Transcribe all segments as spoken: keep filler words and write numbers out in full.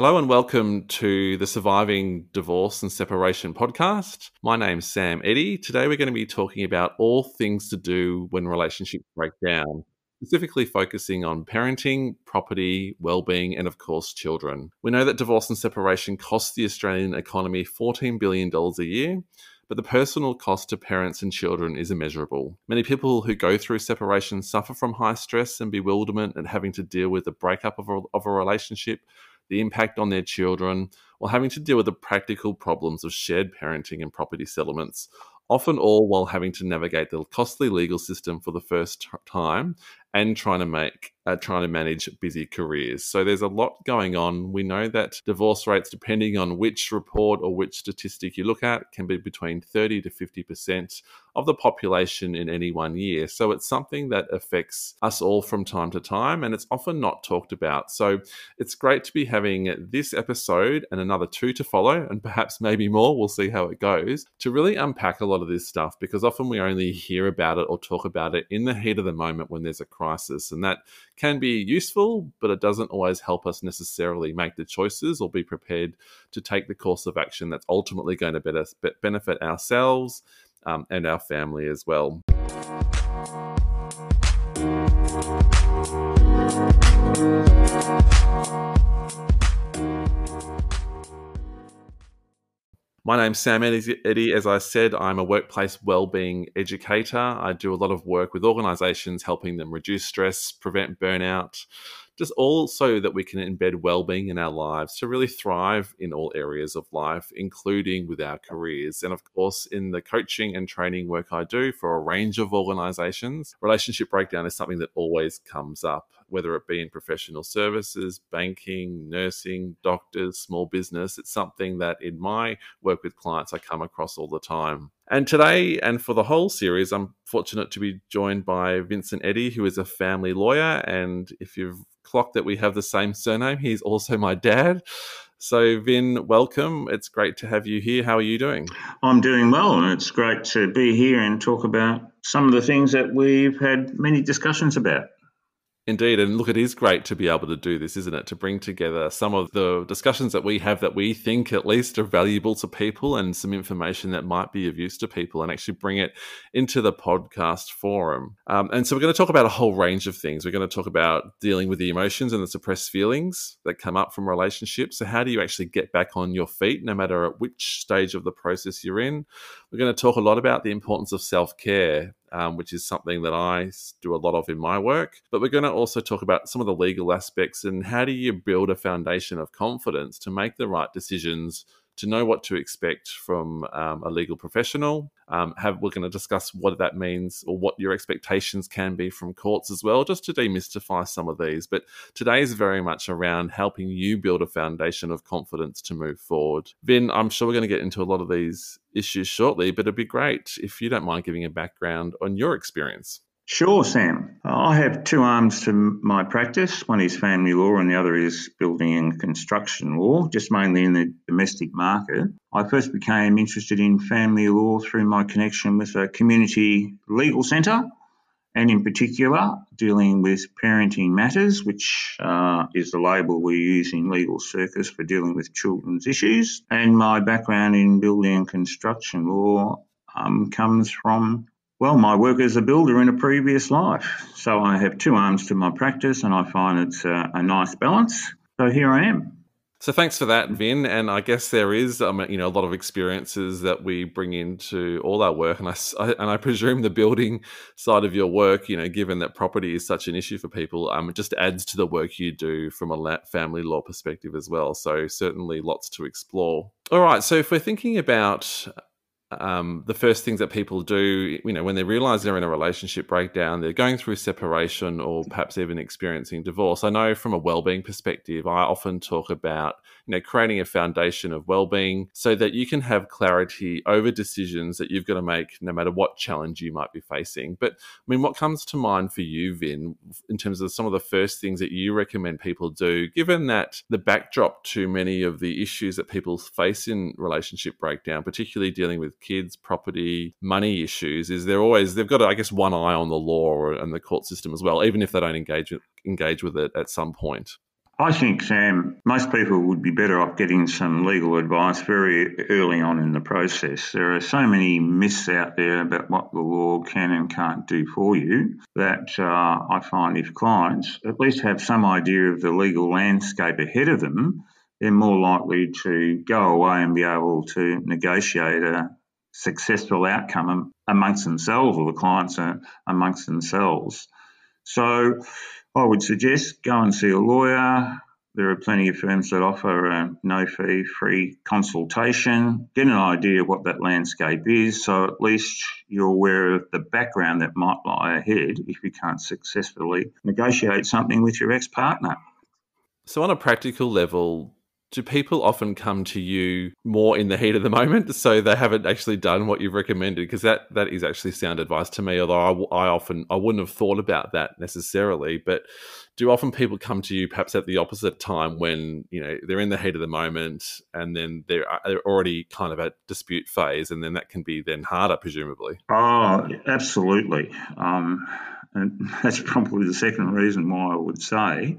Hello and welcome to the Surviving Divorce and Separation podcast. My name's Sam Eddy. Today we're going to be talking about all things to do when relationships break down, specifically focusing on parenting, property, well-being, and of course, children. We know that divorce and separation costs the Australian economy fourteen billion dollars a year, but the personal cost to parents and children is immeasurable. Many people who go through separation suffer from high stress and bewilderment at having to deal with the breakup of a, of a relationship, the impact on their children, while having to deal with the practical problems of shared parenting and property settlements, often all while having to navigate the costly legal system for the first time and trying to make, uh, trying to manage busy careers. So there's a lot going on. We know that divorce rates, depending on which report or which statistic you look at, can be between thirty to fifty percent of the population in any one year. So it's something that affects us all from time to time, and it's often not talked about. So it's great to be having this episode and another two to follow, and perhaps maybe more, we'll see how it goes, to really unpack a lot of this stuff, because often we only hear about it or talk about it in the heat of the moment when there's a crisis, and that can be useful, but it doesn't always help us necessarily make the choices or be prepared to take the course of action that's ultimately going to better benefit ourselves um, and our family as well. My name's Sam Eddy. As I said, I'm a workplace wellbeing educator. I do a lot of work with organisations, helping them reduce stress, prevent burnout, just also that we can embed wellbeing in our lives to really thrive in all areas of life, including with our careers. And of course, in the coaching and training work I do for a range of organisations, relationship breakdown is something that always comes up, whether it be in professional services, banking, nursing, doctors, small business. It's something that in my work with clients, I come across all the time. And today, and for the whole series, I'm fortunate to be joined by Vincent Eddy, who is a family lawyer. And if you've clocked that we have the same surname, he's also my dad. So, Vin, welcome. It's great to have you here. How are you doing? I'm doing well, and it's great to be here and talk about some of the things that we've had many discussions about. Indeed. And look, it is great to be able to do this, isn't it? To bring together some of the discussions that we have that we think at least are valuable to people, and some information that might be of use to people, and actually bring it into the podcast forum. Um, and so we're going to talk about a whole range of things. We're going to talk about dealing with the emotions and the suppressed feelings that come up from relationships. So how do you actually get back on your feet, no matter at which stage of the process you're in? We're going to talk a lot about the importance of self-care, Um, which is something that I do a lot of in my work. But we're going to also talk about some of the legal aspects, and how do you build a foundation of confidence to make the right decisions, to know what to expect from um, a legal professional. Um, have, we're going to discuss what that means, or what your expectations can be from courts as well, just to demystify some of these. But today is very much around helping you build a foundation of confidence to move forward. Vin, I'm sure we're going to get into a lot of these issues shortly, but it'd be great if you don't mind giving a background on your experience. Sure, Sam. I have two arms to my practice. One is family law and the other is building and construction law, just mainly in the domestic market. I first became interested in family law through my connection with a community legal centre, and in particular dealing with parenting matters, which uh, is the label we use in legal circles for dealing with children's issues. And my background in building and construction law um, comes from Well, my work as a builder in a previous life. So I have two arms to my practice, and I find it's a, a nice balance. So here I am. So thanks for that, Vin. And I guess there is, um, you know, a lot of experiences that we bring into all our work. And I, I and I presume the building side of your work, you know, given that property is such an issue for people, um, it just adds to the work you do from a family law perspective as well. So certainly lots to explore. All right. So if we're thinking about Um, the first things that people do, you know, when they realize they're in a relationship breakdown, they're going through separation or perhaps even experiencing divorce. I know from a wellbeing perspective, I often talk about, you know, creating a foundation of wellbeing so that you can have clarity over decisions that you've got to make, no matter what challenge you might be facing. But I mean, what comes to mind for you, Vin, in terms of some of the first things that you recommend people do, given that the backdrop to many of the issues that people face in relationship breakdown, particularly dealing with kids, property, money issues, is they're always, they've got, I guess, one eye on the law and the court system as well, even if they don't engage with, engage with it at some point. I think, Sam, most people would be better off getting some legal advice very early on in the process. There are so many myths out there about what the law can and can't do for you that uh, I find if clients at least have some idea of the legal landscape ahead of them, they're more likely to go away and be able to negotiate a successful outcome amongst themselves or the clients amongst themselves. So I would suggest go and see a lawyer. There are plenty of firms that offer a no-fee, free consultation. Get an idea of what that landscape is, so at least you're aware of the background that might lie ahead if you can't successfully negotiate something with your ex-partner. So on a practical level, do people often come to you more in the heat of the moment so they haven't actually done what you've recommended? Because that, that is actually sound advice to me, although I, I often I wouldn't have thought about that necessarily. But do often people come to you perhaps at the opposite time when, you know, they're in the heat of the moment and then they're, they're already kind of at dispute phase, and then that can be then harder, presumably? Oh, absolutely. Um, and that's probably the second reason why I would say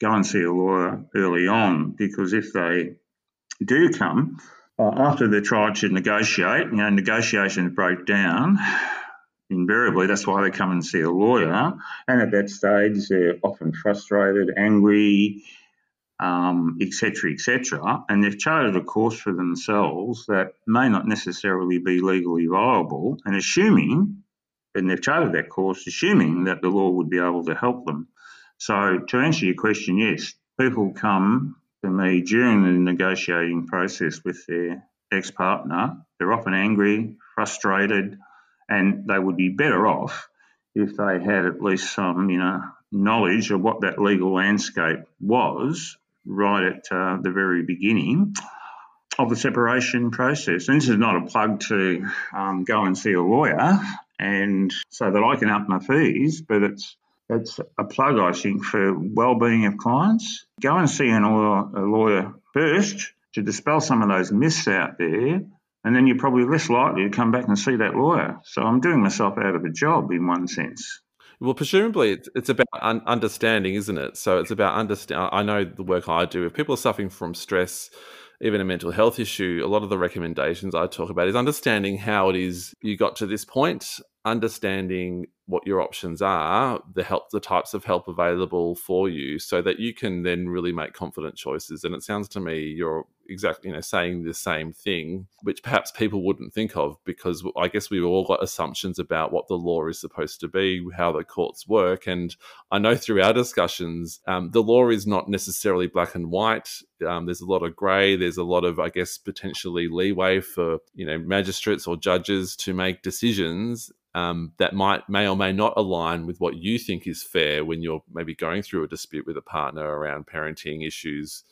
go and see a lawyer early on, because if they do come, uh, after they try to negotiate, you know, negotiations break down. Invariably, that's why they come and see a lawyer. And at that stage, they're often frustrated, angry, um, et cetera, et cetera. And they've charted a course for themselves that may not necessarily be legally viable, and assuming, and they've charted that course, assuming that the law would be able to help them. So to answer your question, yes, people come to me during the negotiating process with their ex-partner. They're often angry, frustrated, and they would be better off if they had at least some, you know, knowledge of what that legal landscape was right at uh, the very beginning of the separation process. And this is not a plug to um, go and see a lawyer and so that I can up my fees, but it's It's a plug, I think, for well-being of clients. Go and see an oil, a lawyer first to dispel some of those myths out there, and then you're probably less likely to come back and see that lawyer. So I'm doing myself out of a job in one sense. Well, presumably it's, it's about un- understanding, isn't it? So it's about understanding. I know the work I do, if people are suffering from stress, even a mental health issue, a lot of the recommendations I talk about is understanding how it is you got to this point, understanding what your options are, the help, the types of help available for you, so that you can then really make confident choices. And it sounds to me you're exactly, you know, saying the same thing, which perhaps people wouldn't think of, because I guess we've all got assumptions about what the law is supposed to be, how the courts work. And I know through our discussions, um, the law is not necessarily black and white. Um, there's a lot of grey. There's a lot of, I guess, potentially leeway for, you know, magistrates or judges to make decisions Um, that might may or may not align with what you think is fair when you're maybe going through a dispute with a partner around parenting issues.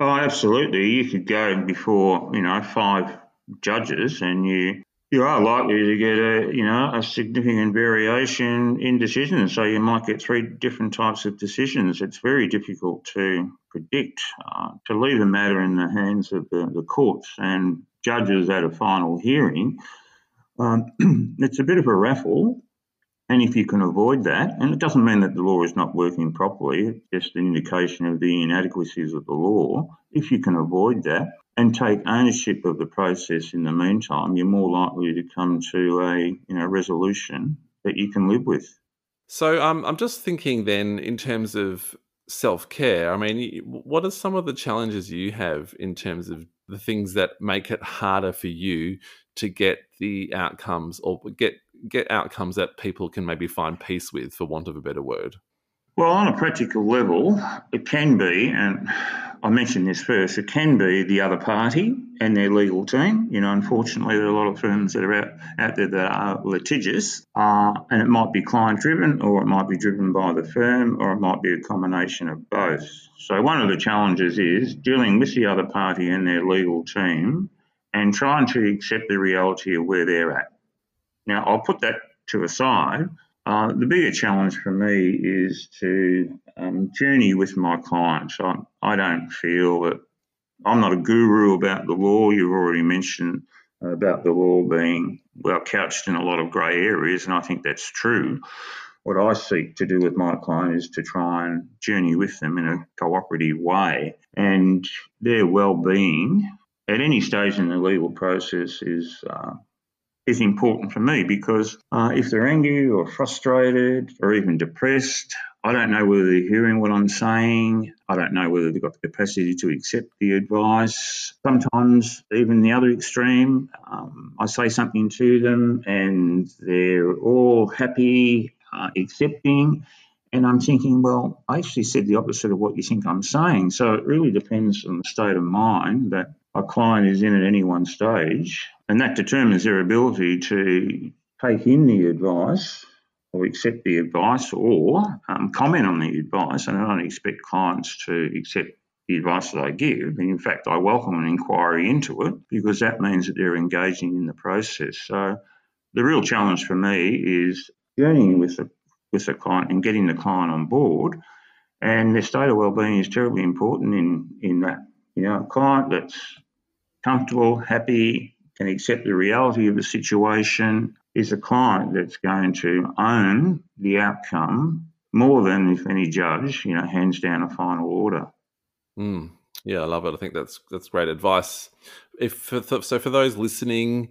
Oh, absolutely. You could go before, you know, five judges, and you you are likely to get a, you know, a significant variation in decisions. So you might get three different types of decisions. It's very difficult to predict. Uh, to leave a matter in the hands of the, the courts and judges at a final hearing, Um, it's a bit of a raffle, and if you can avoid that, and it doesn't mean that the law is not working properly, it's just an indication of the inadequacies of the law. If you can avoid that and take ownership of the process in the meantime, you're more likely to come to a, you know, resolution that you can live with. So um, I'm just thinking then in terms of self-care. I mean, what are some of the challenges you have in terms of the things that make it harder for you to get the outcomes, or get get outcomes that people can maybe find peace with, for want of a better word? Well, on a practical level, it can be, and I mentioned this first, it can be the other party and their legal team. You know, unfortunately, there are a lot of firms that are out, out there that are litigious, uh, and it might be client-driven, or it might be driven by the firm, or it might be a combination of both. So one of the challenges is dealing with the other party and their legal team and trying to accept the reality of where they're at. Now, I'll put that to a side. Uh, the bigger challenge for me is to um, journey with my clients. I, I don't feel that I'm not a guru about the law. You've already mentioned about the law being well couched in a lot of grey areas, and I think that's true. what I seek to do with my client is to try and journey with them in a cooperative way. And their well-being at any stage in the legal process is uh, is important for me, because uh, if they're angry or frustrated or even depressed, I don't know whether they're hearing what I'm saying. I don't know whether they've got the capacity to accept the advice. Sometimes, even the other extreme, um, I say something to them and they're all happy, uh, accepting, and I'm thinking, well, I actually said the opposite of what you think I'm saying. So it really depends on the state of mind that a client is in at any one stage, and that determines their ability to take in the advice or accept the advice or um, comment on the advice. And I don't expect clients to accept the advice that I give. And in fact, I welcome an inquiry into it, because that means that they're engaging in the process. So the real challenge for me is journeying with the, with the client and getting the client on board. And their state of wellbeing is terribly important in, in that. You know, a client that's comfortable, happy, can accept the reality of the situation, is a client that's going to own the outcome more than if any judge, you know, hands down a final order. Mm. Yeah, I love it. I think that's that's great advice. If for, so for those listening,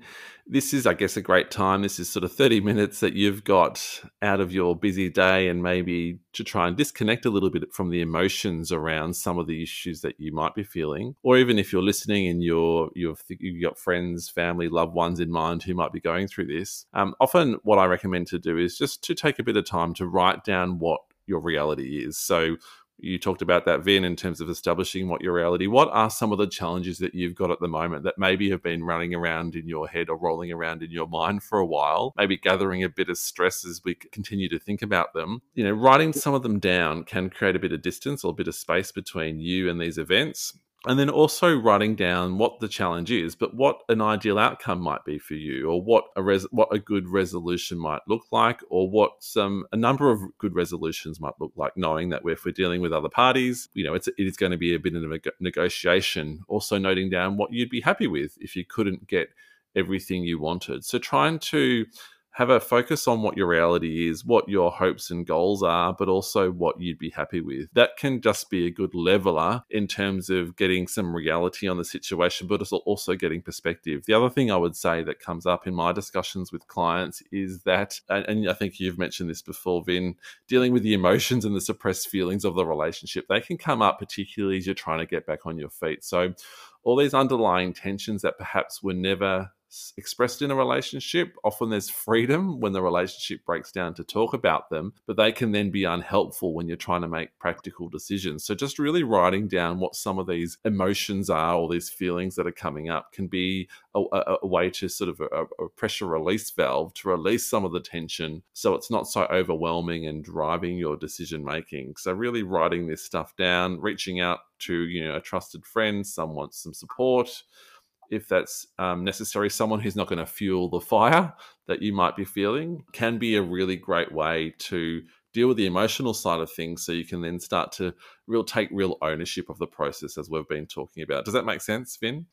this is, I guess, a great time. This is sort of thirty minutes that you've got out of your busy day, and maybe to try and disconnect a little bit from the emotions around some of the issues that you might be feeling. Or even if you're listening and you're, you've, you've got friends, family, loved ones in mind who might be going through this, um, often what I recommend to do is just to take a bit of time to write down what your reality is. So you talked about that, Vin, in terms of establishing what your reality. What are some of the challenges that you've got at the moment that maybe have been running around in your head or rolling around in your mind for a while, maybe gathering a bit of stress as we continue to think about them? You know, writing some of them down can create a bit of distance or a bit of space between you and these events. And then also writing down what the challenge is, but what an ideal outcome might be for you, or what a res- what a good resolution might look like, or what some a number of good resolutions might look like, knowing that if we're dealing with other parties, you know, it's, it is going to be a bit of a negotiation. Also noting down what you'd be happy with if you couldn't get everything you wanted. So trying to have a focus on what your reality is, what your hopes and goals are, but also what you'd be happy with. That can just be a good leveler in terms of getting some reality on the situation, but also getting perspective. The other thing I would say that comes up in my discussions with clients is that, and I think you've mentioned this before, Vin, dealing with the emotions and the suppressed feelings of the relationship, they can come up particularly as you're trying to get back on your feet. So all these underlying tensions that perhaps were never expressed in a relationship. Often there's freedom when the relationship breaks down to talk about them, but they can then be unhelpful when you're trying to make practical decisions. So just really writing down what some of these emotions are or these feelings that are coming up can be a, a, a way to sort of a, a pressure release valve to release some of the tension, so it's not so overwhelming and driving your decision making. So really writing this stuff down, reaching out to, you know, a trusted friend, someone, some support, if that's um, necessary, someone who's not going to fuel the fire that you might be feeling, can be a really great way to deal with the emotional side of things, so you can then start to real take real ownership of the process, as we've been talking about. Does that make sense, Vin?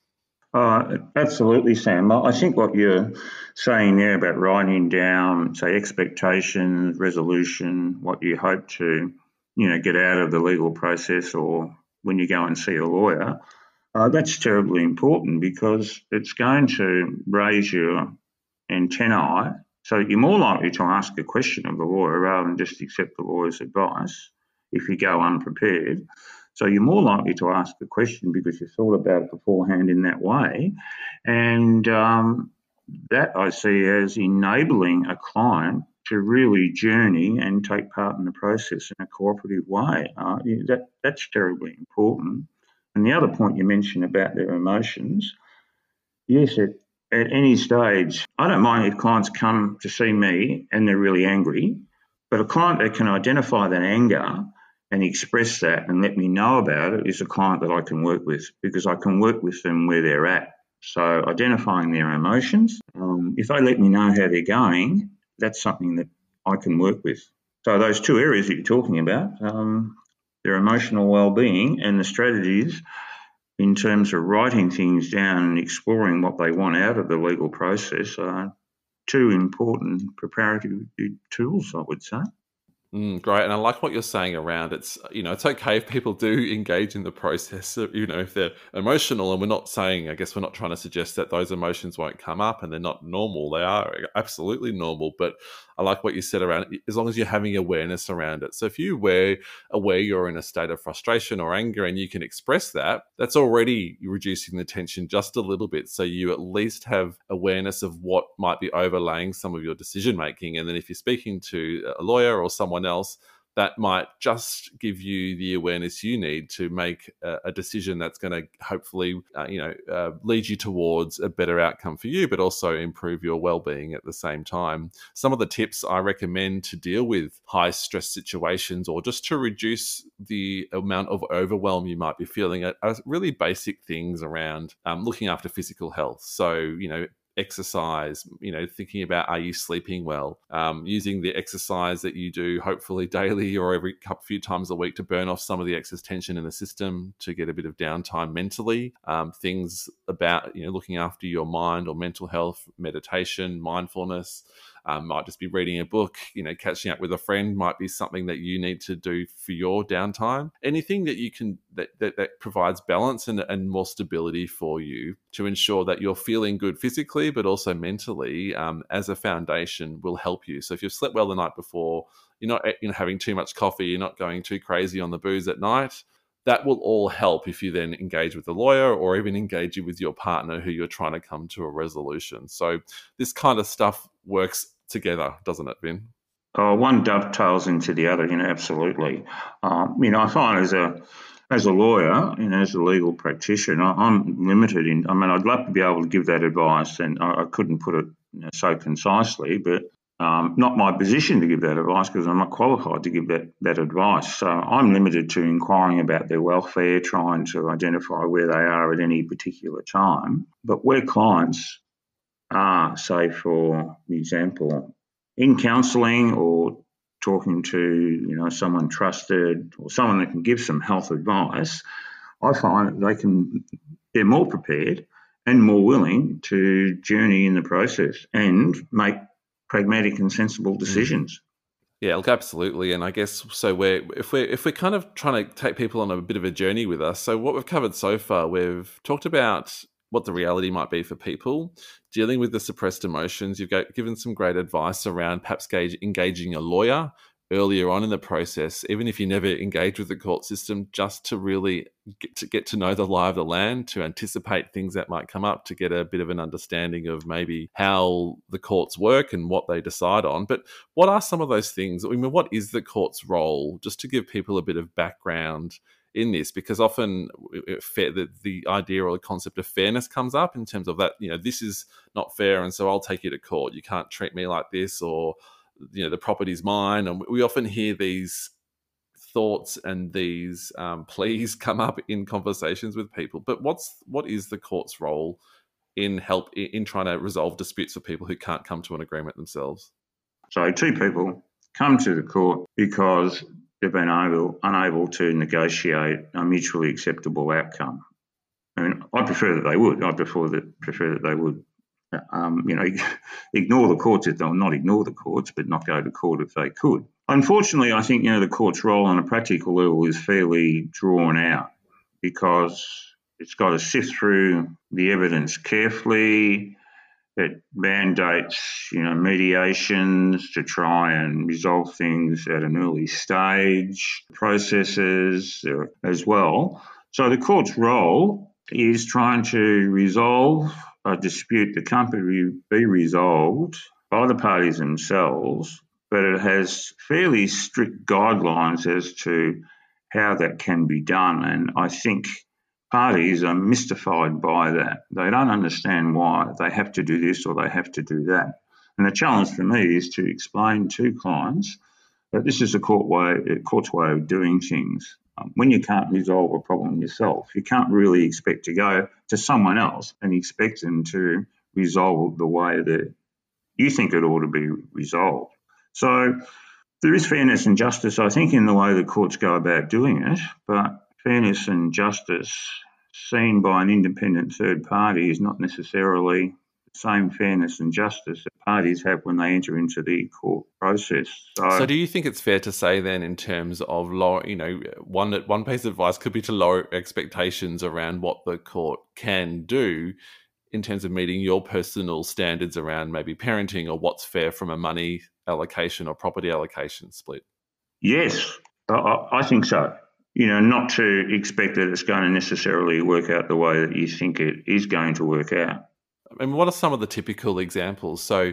Uh, absolutely, Sam. I think what you're saying there about writing down, say, expectations, resolution, what you hope to, you know, get out of the legal process or when you go and see a lawyer, Uh, that's terribly important, because it's going to raise your antennae so that you're more likely to ask a question of the lawyer rather than just accept the lawyer's advice if you go unprepared. So you're more likely to ask a question because you thought about it beforehand in that way. And um, that I see as enabling a client to really journey and take part in the process in a cooperative way. Uh, that that's terribly important. And the other point you mentioned about their emotions, yes, at, at any stage, I don't mind if clients come to see me and they're really angry, but a client that can identify that anger and express that and let me know about it is a client that I can work with, because I can work with them where they're at. So identifying their emotions, um, if they let me know how they're going, that's something that I can work with. So those two areas that you're talking about, um, their emotional well-being and the strategies in terms of writing things down and exploring what they want out of the legal process, are two important preparative tools, I would say. Mm, great. And I like what you're saying around it's, you know, it's okay if people do engage in the process, you know, if they're emotional, and we're not saying, I guess we're not trying to suggest that those emotions won't come up and they're not normal. They are absolutely normal. But I like what you said around it, as long as you're having awareness around it. So if you were aware you're in a state of frustration or anger and you can express that, that's already reducing the tension just a little bit. So you at least have awareness of what might be overlaying some of your decision making. And then if you're speaking to a lawyer or someone else, that might just give you the awareness you need to make a, a decision that's going to hopefully uh, you know uh, lead you towards a better outcome for you, but also improve your well-being at the same time. Some of the tips I recommend to deal with high stress situations, or just to reduce the amount of overwhelm you might be feeling, are, are really basic things around um, looking after physical health. So you know exercise, you know, thinking about, are you sleeping well? Um, using the exercise that you do, hopefully daily or every couple, few times a week, to burn off some of the excess tension in the system, to get a bit of downtime mentally. Um, things about, you know, looking after your mind or mental health, meditation, mindfulness. Um, might just be reading a book, you know, catching up with a friend might be something that you need to do for your downtime. Anything that you can, that that, that provides balance and, and more stability for you, to ensure that you're feeling good physically, but also mentally, um, as a foundation, will help you. So if you've slept well the night before, you're not you know, having too much coffee, you're not going too crazy on the booze at night, that will all help if you then engage with a lawyer, or even engage you with your partner who you're trying to come to a resolution. So this kind of stuff works together, doesn't it, Vin? Oh, one dovetails into the other, you know, absolutely. Um, you know, I find as a as a lawyer and as a legal practitioner, I'm limited in, I mean, I'd love to be able to give that advice, and I, I couldn't put it you know, so concisely, but um, not my position to give that advice, because I'm not qualified to give that, that advice. So I'm limited to inquiring about their welfare, trying to identify where they are at any particular time. But where clients are, say, for example, in counselling or talking to, you know, someone trusted or someone that can give some health advice, I find that they can, they're more prepared and more willing to journey in the process and make pragmatic and sensible decisions. Mm-hmm. Yeah, look, absolutely. And I guess so we're if we're if we're kind of trying to take people on a bit of a journey with us. So what we've covered so far, we've talked about what the reality might be for people dealing with the suppressed emotions. You've given some great advice around perhaps engaging a lawyer earlier on in the process, even if you never engage with the court system, just to really get to, get to know the lie of the land, to anticipate things that might come up, to get a bit of an understanding of maybe how the courts work and what they decide on. But what are some of those things? I mean, what is the court's role? Just to give people a bit of background in this, because often the, the idea or the concept of fairness comes up in terms of that, you know, this is not fair, and so I'll take you to court. You can't treat me like this, or, you know, the property's mine. And we often hear these thoughts and these um, pleas come up in conversations with people. But what's what is the court's role in help in trying to resolve disputes for people who can't come to an agreement themselves? So two people come to the court because they've been able, unable to negotiate a mutually acceptable outcome. I mean, I prefer that they would. I prefer that, prefer that they would, um, you know, ignore the courts if they'll not ignore the courts, but not go to court if they could. Unfortunately, I think, you know, the court's role on a practical level is fairly drawn out, because it's got to sift through the evidence carefully. It mandates, you know, mediations to try and resolve things at an early stage, processes as well. So the court's role is trying to resolve a dispute that can't be resolved by the parties themselves, but it has fairly strict guidelines as to how that can be done. And I think parties are mystified by that. They don't understand why they have to do this or they have to do that. And the challenge for me is to explain to clients that this is a court way, a court's way of doing things. Um, when you can't resolve a problem yourself, you can't really expect to go to someone else and expect them to resolve the way that you think it ought to be resolved. So there is fairness and justice, I think, in the way the courts go about doing it, but fairness and justice seen by an independent third party is not necessarily the same fairness and justice that parties have when they enter into the court process. So, so do you think it's fair to say then, in terms of lower, you know, one one piece of advice could be to lower expectations around what the court can do in terms of meeting your personal standards around maybe parenting or what's fair from a money allocation or property allocation split? Yes, I, I think so. You know, not to expect that it's going to necessarily work out the way that you think it is going to work out. And what are some of the typical examples? So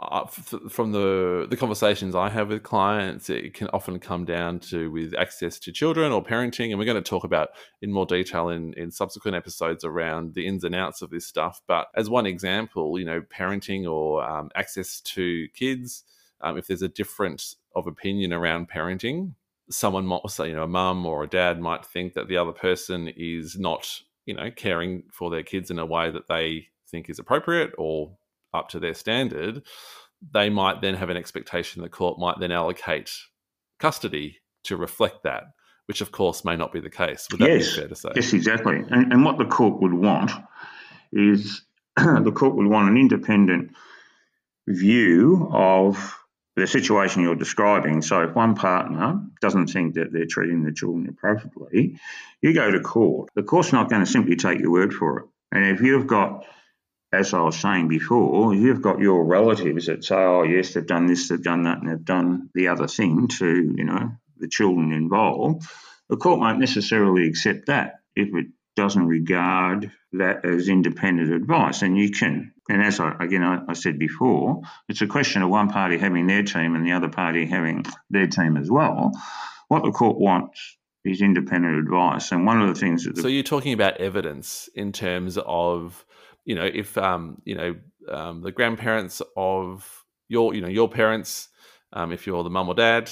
uh, f- from the, the conversations I have with clients, it can often come down to with access to children or parenting. And we're going to talk about in more detail in, in subsequent episodes around the ins and outs of this stuff. But as one example, you know, parenting or um, access to kids, um, if there's a difference of opinion around parenting, someone might say, you know, a mum or a dad might think that the other person is not, you know, caring for their kids in a way that they think is appropriate or up to their standard. They might then have an expectation the court might then allocate custody to reflect that, which of course may not be the case. Would that yes, be fair to say? Yes, exactly. And, and what the court would want is the court would want an independent view of the situation you're describing. So if one partner doesn't think that they're treating the children appropriately, you go to court. The court's not going to simply take your word for it. And if you've got, as I was saying before, if you've got your relatives that say, oh, yes, they've done this, they've done that, and they've done the other thing to, you know, the children involved, the court won't necessarily accept that if it doesn't regard that as independent advice. And you can, and as I, again, I, I said before, it's a question of one party having their team and the other party having their team as well. What the court wants is independent advice. And one of the things that... The- so you're talking about evidence in terms of, you know, if, um, you know, um, the grandparents of your, you know, your parents, um, if you're the mum or dad,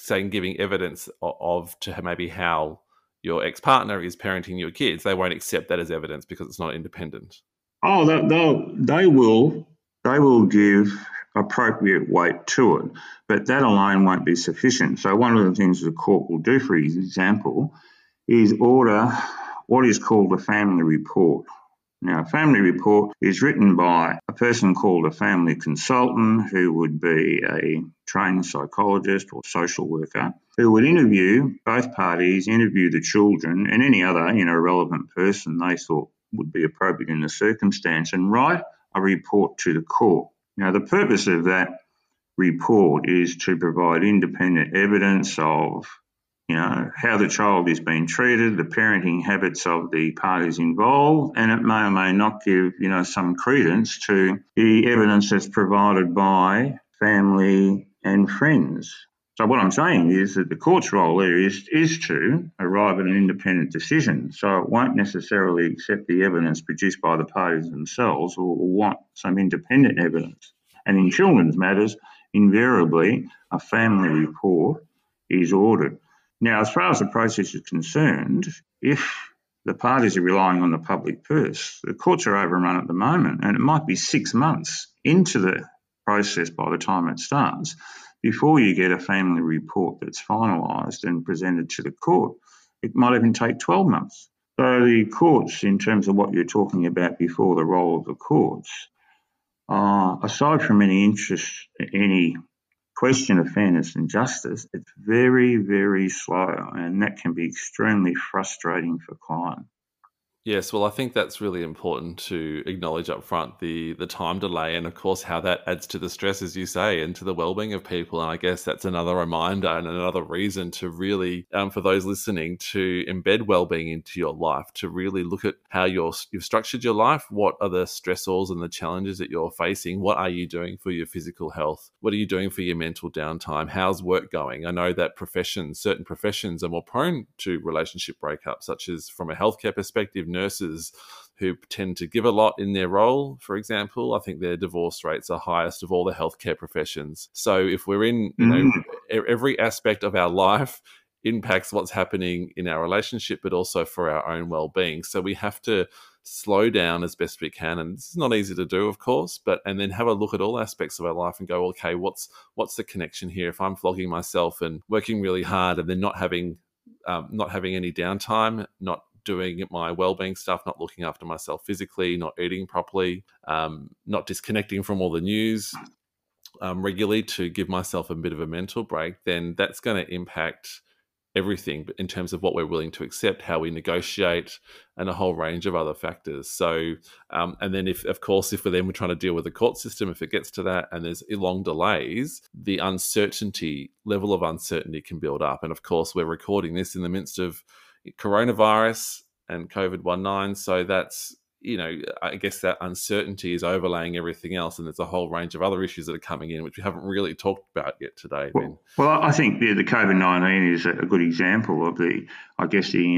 saying, giving evidence of, of to maybe how your ex-partner is parenting your kids, they won't accept that as evidence because it's not independent. Oh, they'll, they will, they will give appropriate weight to it, but that alone won't be sufficient. So one of the things the court will do, for example, is order what is called a family report. Now, a family report is written by a person called a family consultant, who would be a trained psychologist or social worker, who would interview both parties, interview the children and any other, you know, relevant person they thought would be appropriate in the circumstance, and write a report to the court. Now, the purpose of that report is to provide independent evidence of, you know, how the child is being treated, the parenting habits of the parties involved, and it may or may not give, you know, some credence to the evidence that's provided by family and friends. So what I'm saying is that the court's role there is, is to arrive at an independent decision. So it won't necessarily accept the evidence produced by the parties themselves, or will want some independent evidence. And in children's matters, invariably, a family report is ordered. Now, as far as the process is concerned, if the parties are relying on the public purse, the courts are overrun at the moment, and it might be six months into the process by the time it starts before you get a family report that's finalised and presented to the court. It might even take twelve months. So the courts, in terms of what you're talking about before, the role of the courts, uh, aside from any interest, any question of fairness and justice, it's very, very slow, and that can be extremely frustrating for clients. Yes, well, I think that's really important to acknowledge up front, the the time delay, and of course how that adds to the stress, as you say, and to the well-being of people. And I guess that's another reminder and another reason to really, um, for those listening, to embed well-being into your life, to really look at how you're, you've structured your life. What are the stressors and the challenges that you're facing? What are you doing for your physical health? What are you doing for your mental downtime? How's work going? I know that professions, certain professions are more prone to relationship breakups, such as from a healthcare perspective, nurses who tend to give a lot in their role, for example. I think their divorce rates are highest of all the healthcare professions. So if we're in, you know, mm. every aspect of our life impacts what's happening in our relationship, but also for our own well-being. So we have to slow down as best we can, and it's not easy to do, of course, but and then have a look at all aspects of our life and go, okay, what's what's the connection here? If I'm flogging myself and working really hard and then not having um, not having any downtime, not doing my wellbeing stuff, not looking after myself physically, not eating properly, um, not disconnecting from all the news um, regularly to give myself a bit of a mental break, then that's going to impact everything in terms of what we're willing to accept, how we negotiate, and a whole range of other factors. So, um, and then if, of course, if we're then we're trying to deal with the court system, if it gets to that and there's long delays, the uncertainty, level of uncertainty can build up. And of course, we're recording this in the midst of coronavirus and COVID nineteen. So that's, you know, I guess that uncertainty is overlaying everything else, and there's a whole range of other issues that are coming in, which we haven't really talked about yet today. Well, well I think the, the COVID nineteen is a good example of the, I guess, the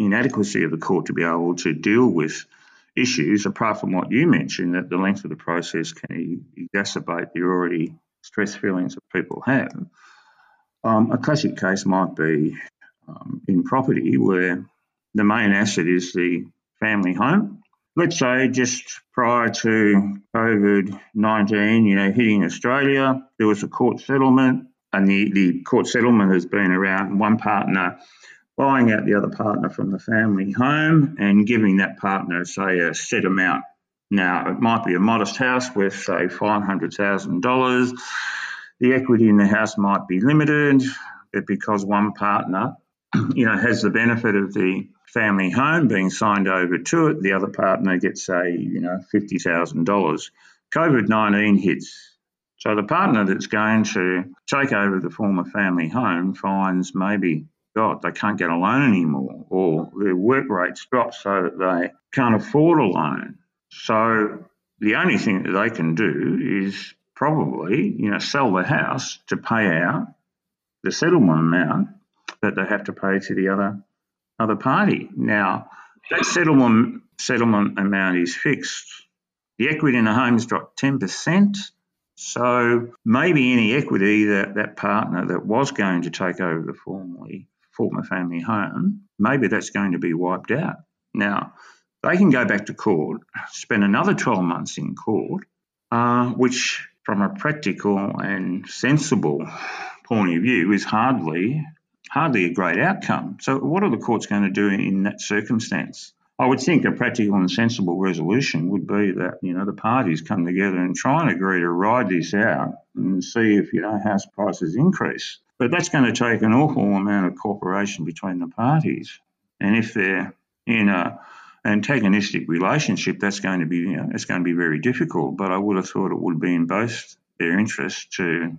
inadequacy of the court to be able to deal with issues, apart from what you mentioned, that the length of the process can exacerbate the already stressed feelings that people have. Um, a classic case might be um, in property where the main asset is the family home. Let's say just prior to COVID nineteen, you know, hitting Australia, there was a court settlement, and the, the court settlement has been around one partner buying out the other partner from the family home and giving that partner, say, a set amount. Now, it might be a modest house with, say, five hundred thousand dollars. The equity in the house might be limited, but because one partner, you know, has the benefit of the family home being signed over to it, the other partner gets, say, you know, fifty thousand dollars. COVID nineteen hits. So the partner that's going to take over the former family home finds maybe, God, they can't get a loan anymore, or their work rates drop so that they can't afford a loan. So the only thing that they can do is probably, you know, sell the house to pay out the settlement amount that they have to pay to the other other party. Now, that settlement settlement amount is fixed. The equity in the home has dropped ten percent, so maybe any equity that that partner that was going to take over the formerly, former family home, maybe that's going to be wiped out. Now, they can go back to court, spend another twelve months in court, uh, which from a practical and sensible point of view is hardly... hardly a great outcome. So what are the courts going to do in that circumstance? I would think a practical and sensible resolution would be that, you know, the parties come together and try and agree to ride this out and see if, you know, house prices increase. But that's going to take an awful amount of cooperation between the parties. And if they're in a antagonistic relationship, that's going to be, you know, it's going to be very difficult. But I would have thought it would be in both their interests to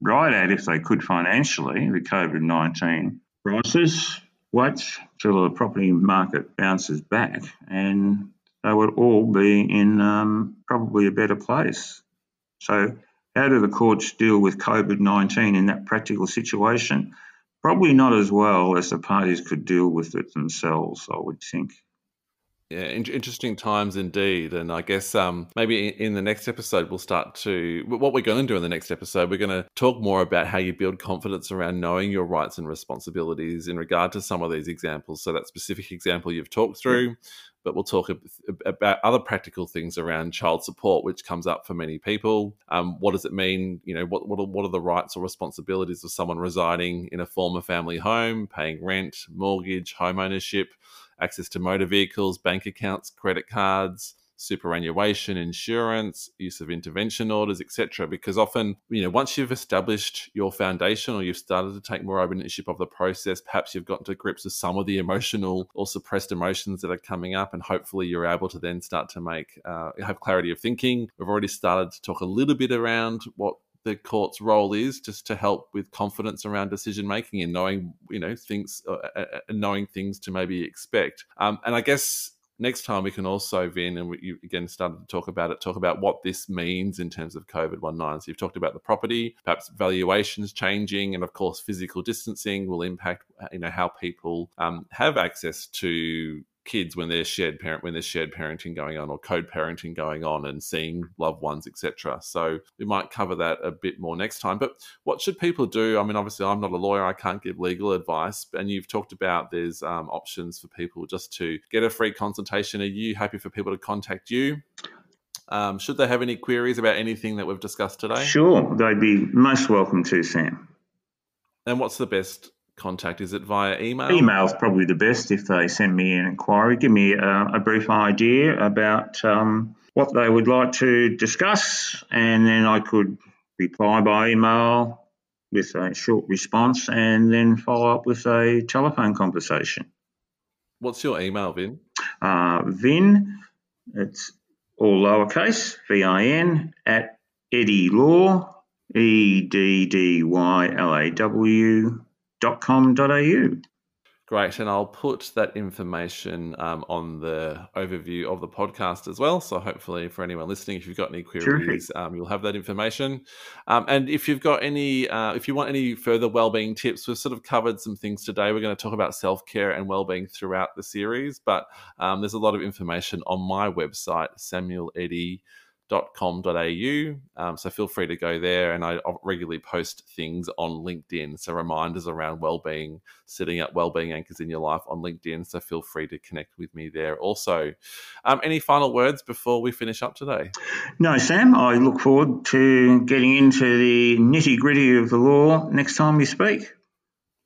right out, if they could financially, the COVID nineteen crisis, wait till the property market bounces back, and they would all be in um, probably a better place. So how do the courts deal with COVID nineteen in that practical situation? Probably not as well as the parties could deal with it themselves, I would think. Yeah, interesting times indeed. And I guess um, maybe in the next episode, we'll start to, what we're going to do in the next episode, we're going to talk more about how you build confidence around knowing your rights and responsibilities in regard to some of these examples. So that specific example you've talked through, but we'll talk about other practical things around child support, which comes up for many people. Um, what does it mean? You know, what, what, are, what are the rights or responsibilities of someone residing in a former family home, paying rent, mortgage, home ownership, access to motor vehicles, bank accounts, credit cards, superannuation, insurance, use of intervention orders, et cetera. Because often, you know, once you've established your foundation or you've started to take more ownership of the process, perhaps you've gotten to grips with some of the emotional or suppressed emotions that are coming up, and hopefully you're able to then start to make, uh, have clarity of thinking. We've already started to talk a little bit around what the court's role is, just to help with confidence around decision making and knowing, you know, things, uh, uh, knowing things to maybe expect. Um, and I guess next time we can also, Vin, and we, you again started to talk about it, talk about what this means in terms of COVID nineteen. So you've talked about the property, perhaps valuations changing, and of course physical distancing will impact, you know, how people um, have access to kids when there's shared parent when there's shared parenting going on, or co-parenting going on, and seeing loved ones, et cetera. So we might cover that a bit more next time. But what should people do? I mean, obviously, I'm not a lawyer; I can't give legal advice. And you've talked about there's um, options for people just to get a free consultation. Are you happy for people to contact you? Um, should they have any queries about anything that we've discussed today? Sure, they'd be most welcome to, Sam. And what's the best contact? Is it via email? Email is probably the best if they send me an inquiry. Give me a, a brief idea about um, what they would like to discuss, and then I could reply by email with a short response and then follow up with a telephone conversation. What's your email, Vin? Uh, Vin, it's all lowercase, V I N, at Eddy Law, E D D Y L A W dot com dot au. Great, and I'll put that information um, on the overview of the podcast as well. So hopefully for anyone listening, if you've got any queries, um, you'll have that information. Um, and if you've got any, uh, if you want any further wellbeing tips, we've sort of covered some things today. We're going to talk about self-care and wellbeing throughout the series, but um, there's a lot of information on my website, samuel eddy dot com dot a u. Um, so feel free to go there, and I regularly post things on LinkedIn. So reminders around wellbeing, setting up wellbeing anchors in your life on LinkedIn. So feel free to connect with me there also. Um, any final words before we finish up today? No, Sam, I look forward to getting into the nitty gritty of the law next time we speak.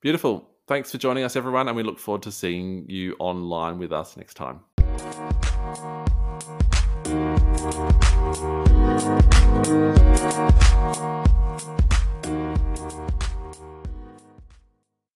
Beautiful. Thanks for joining us, everyone. And we look forward to seeing you online with us next time. Thank you.